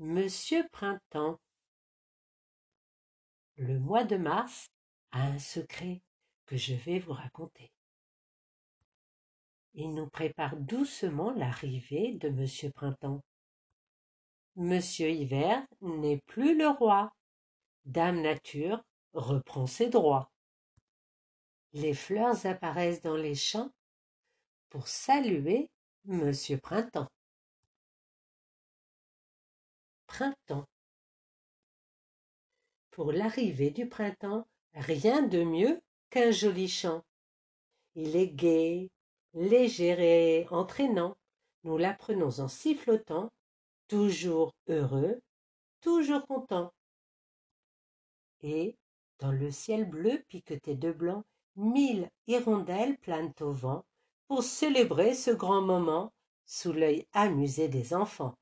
Monsieur Printemps. Le mois de mars a un secret que je vais vous raconter. Il nous prépare doucement l'arrivée de Monsieur Printemps. Monsieur Hiver n'est plus le roi. Dame Nature reprend ses droits. Les fleurs apparaissent dans les champs pour saluer Monsieur Printemps. Printemps. Pour l'arrivée du printemps, rien de mieux qu'un joli chant. Il est gai, léger et entraînant. Nous l'apprenons en sifflotant, toujours heureux, toujours content. Et, dans le ciel bleu piqueté de blanc, 1000 hirondelles planent au vent pour célébrer ce grand moment sous l'œil amusé des enfants.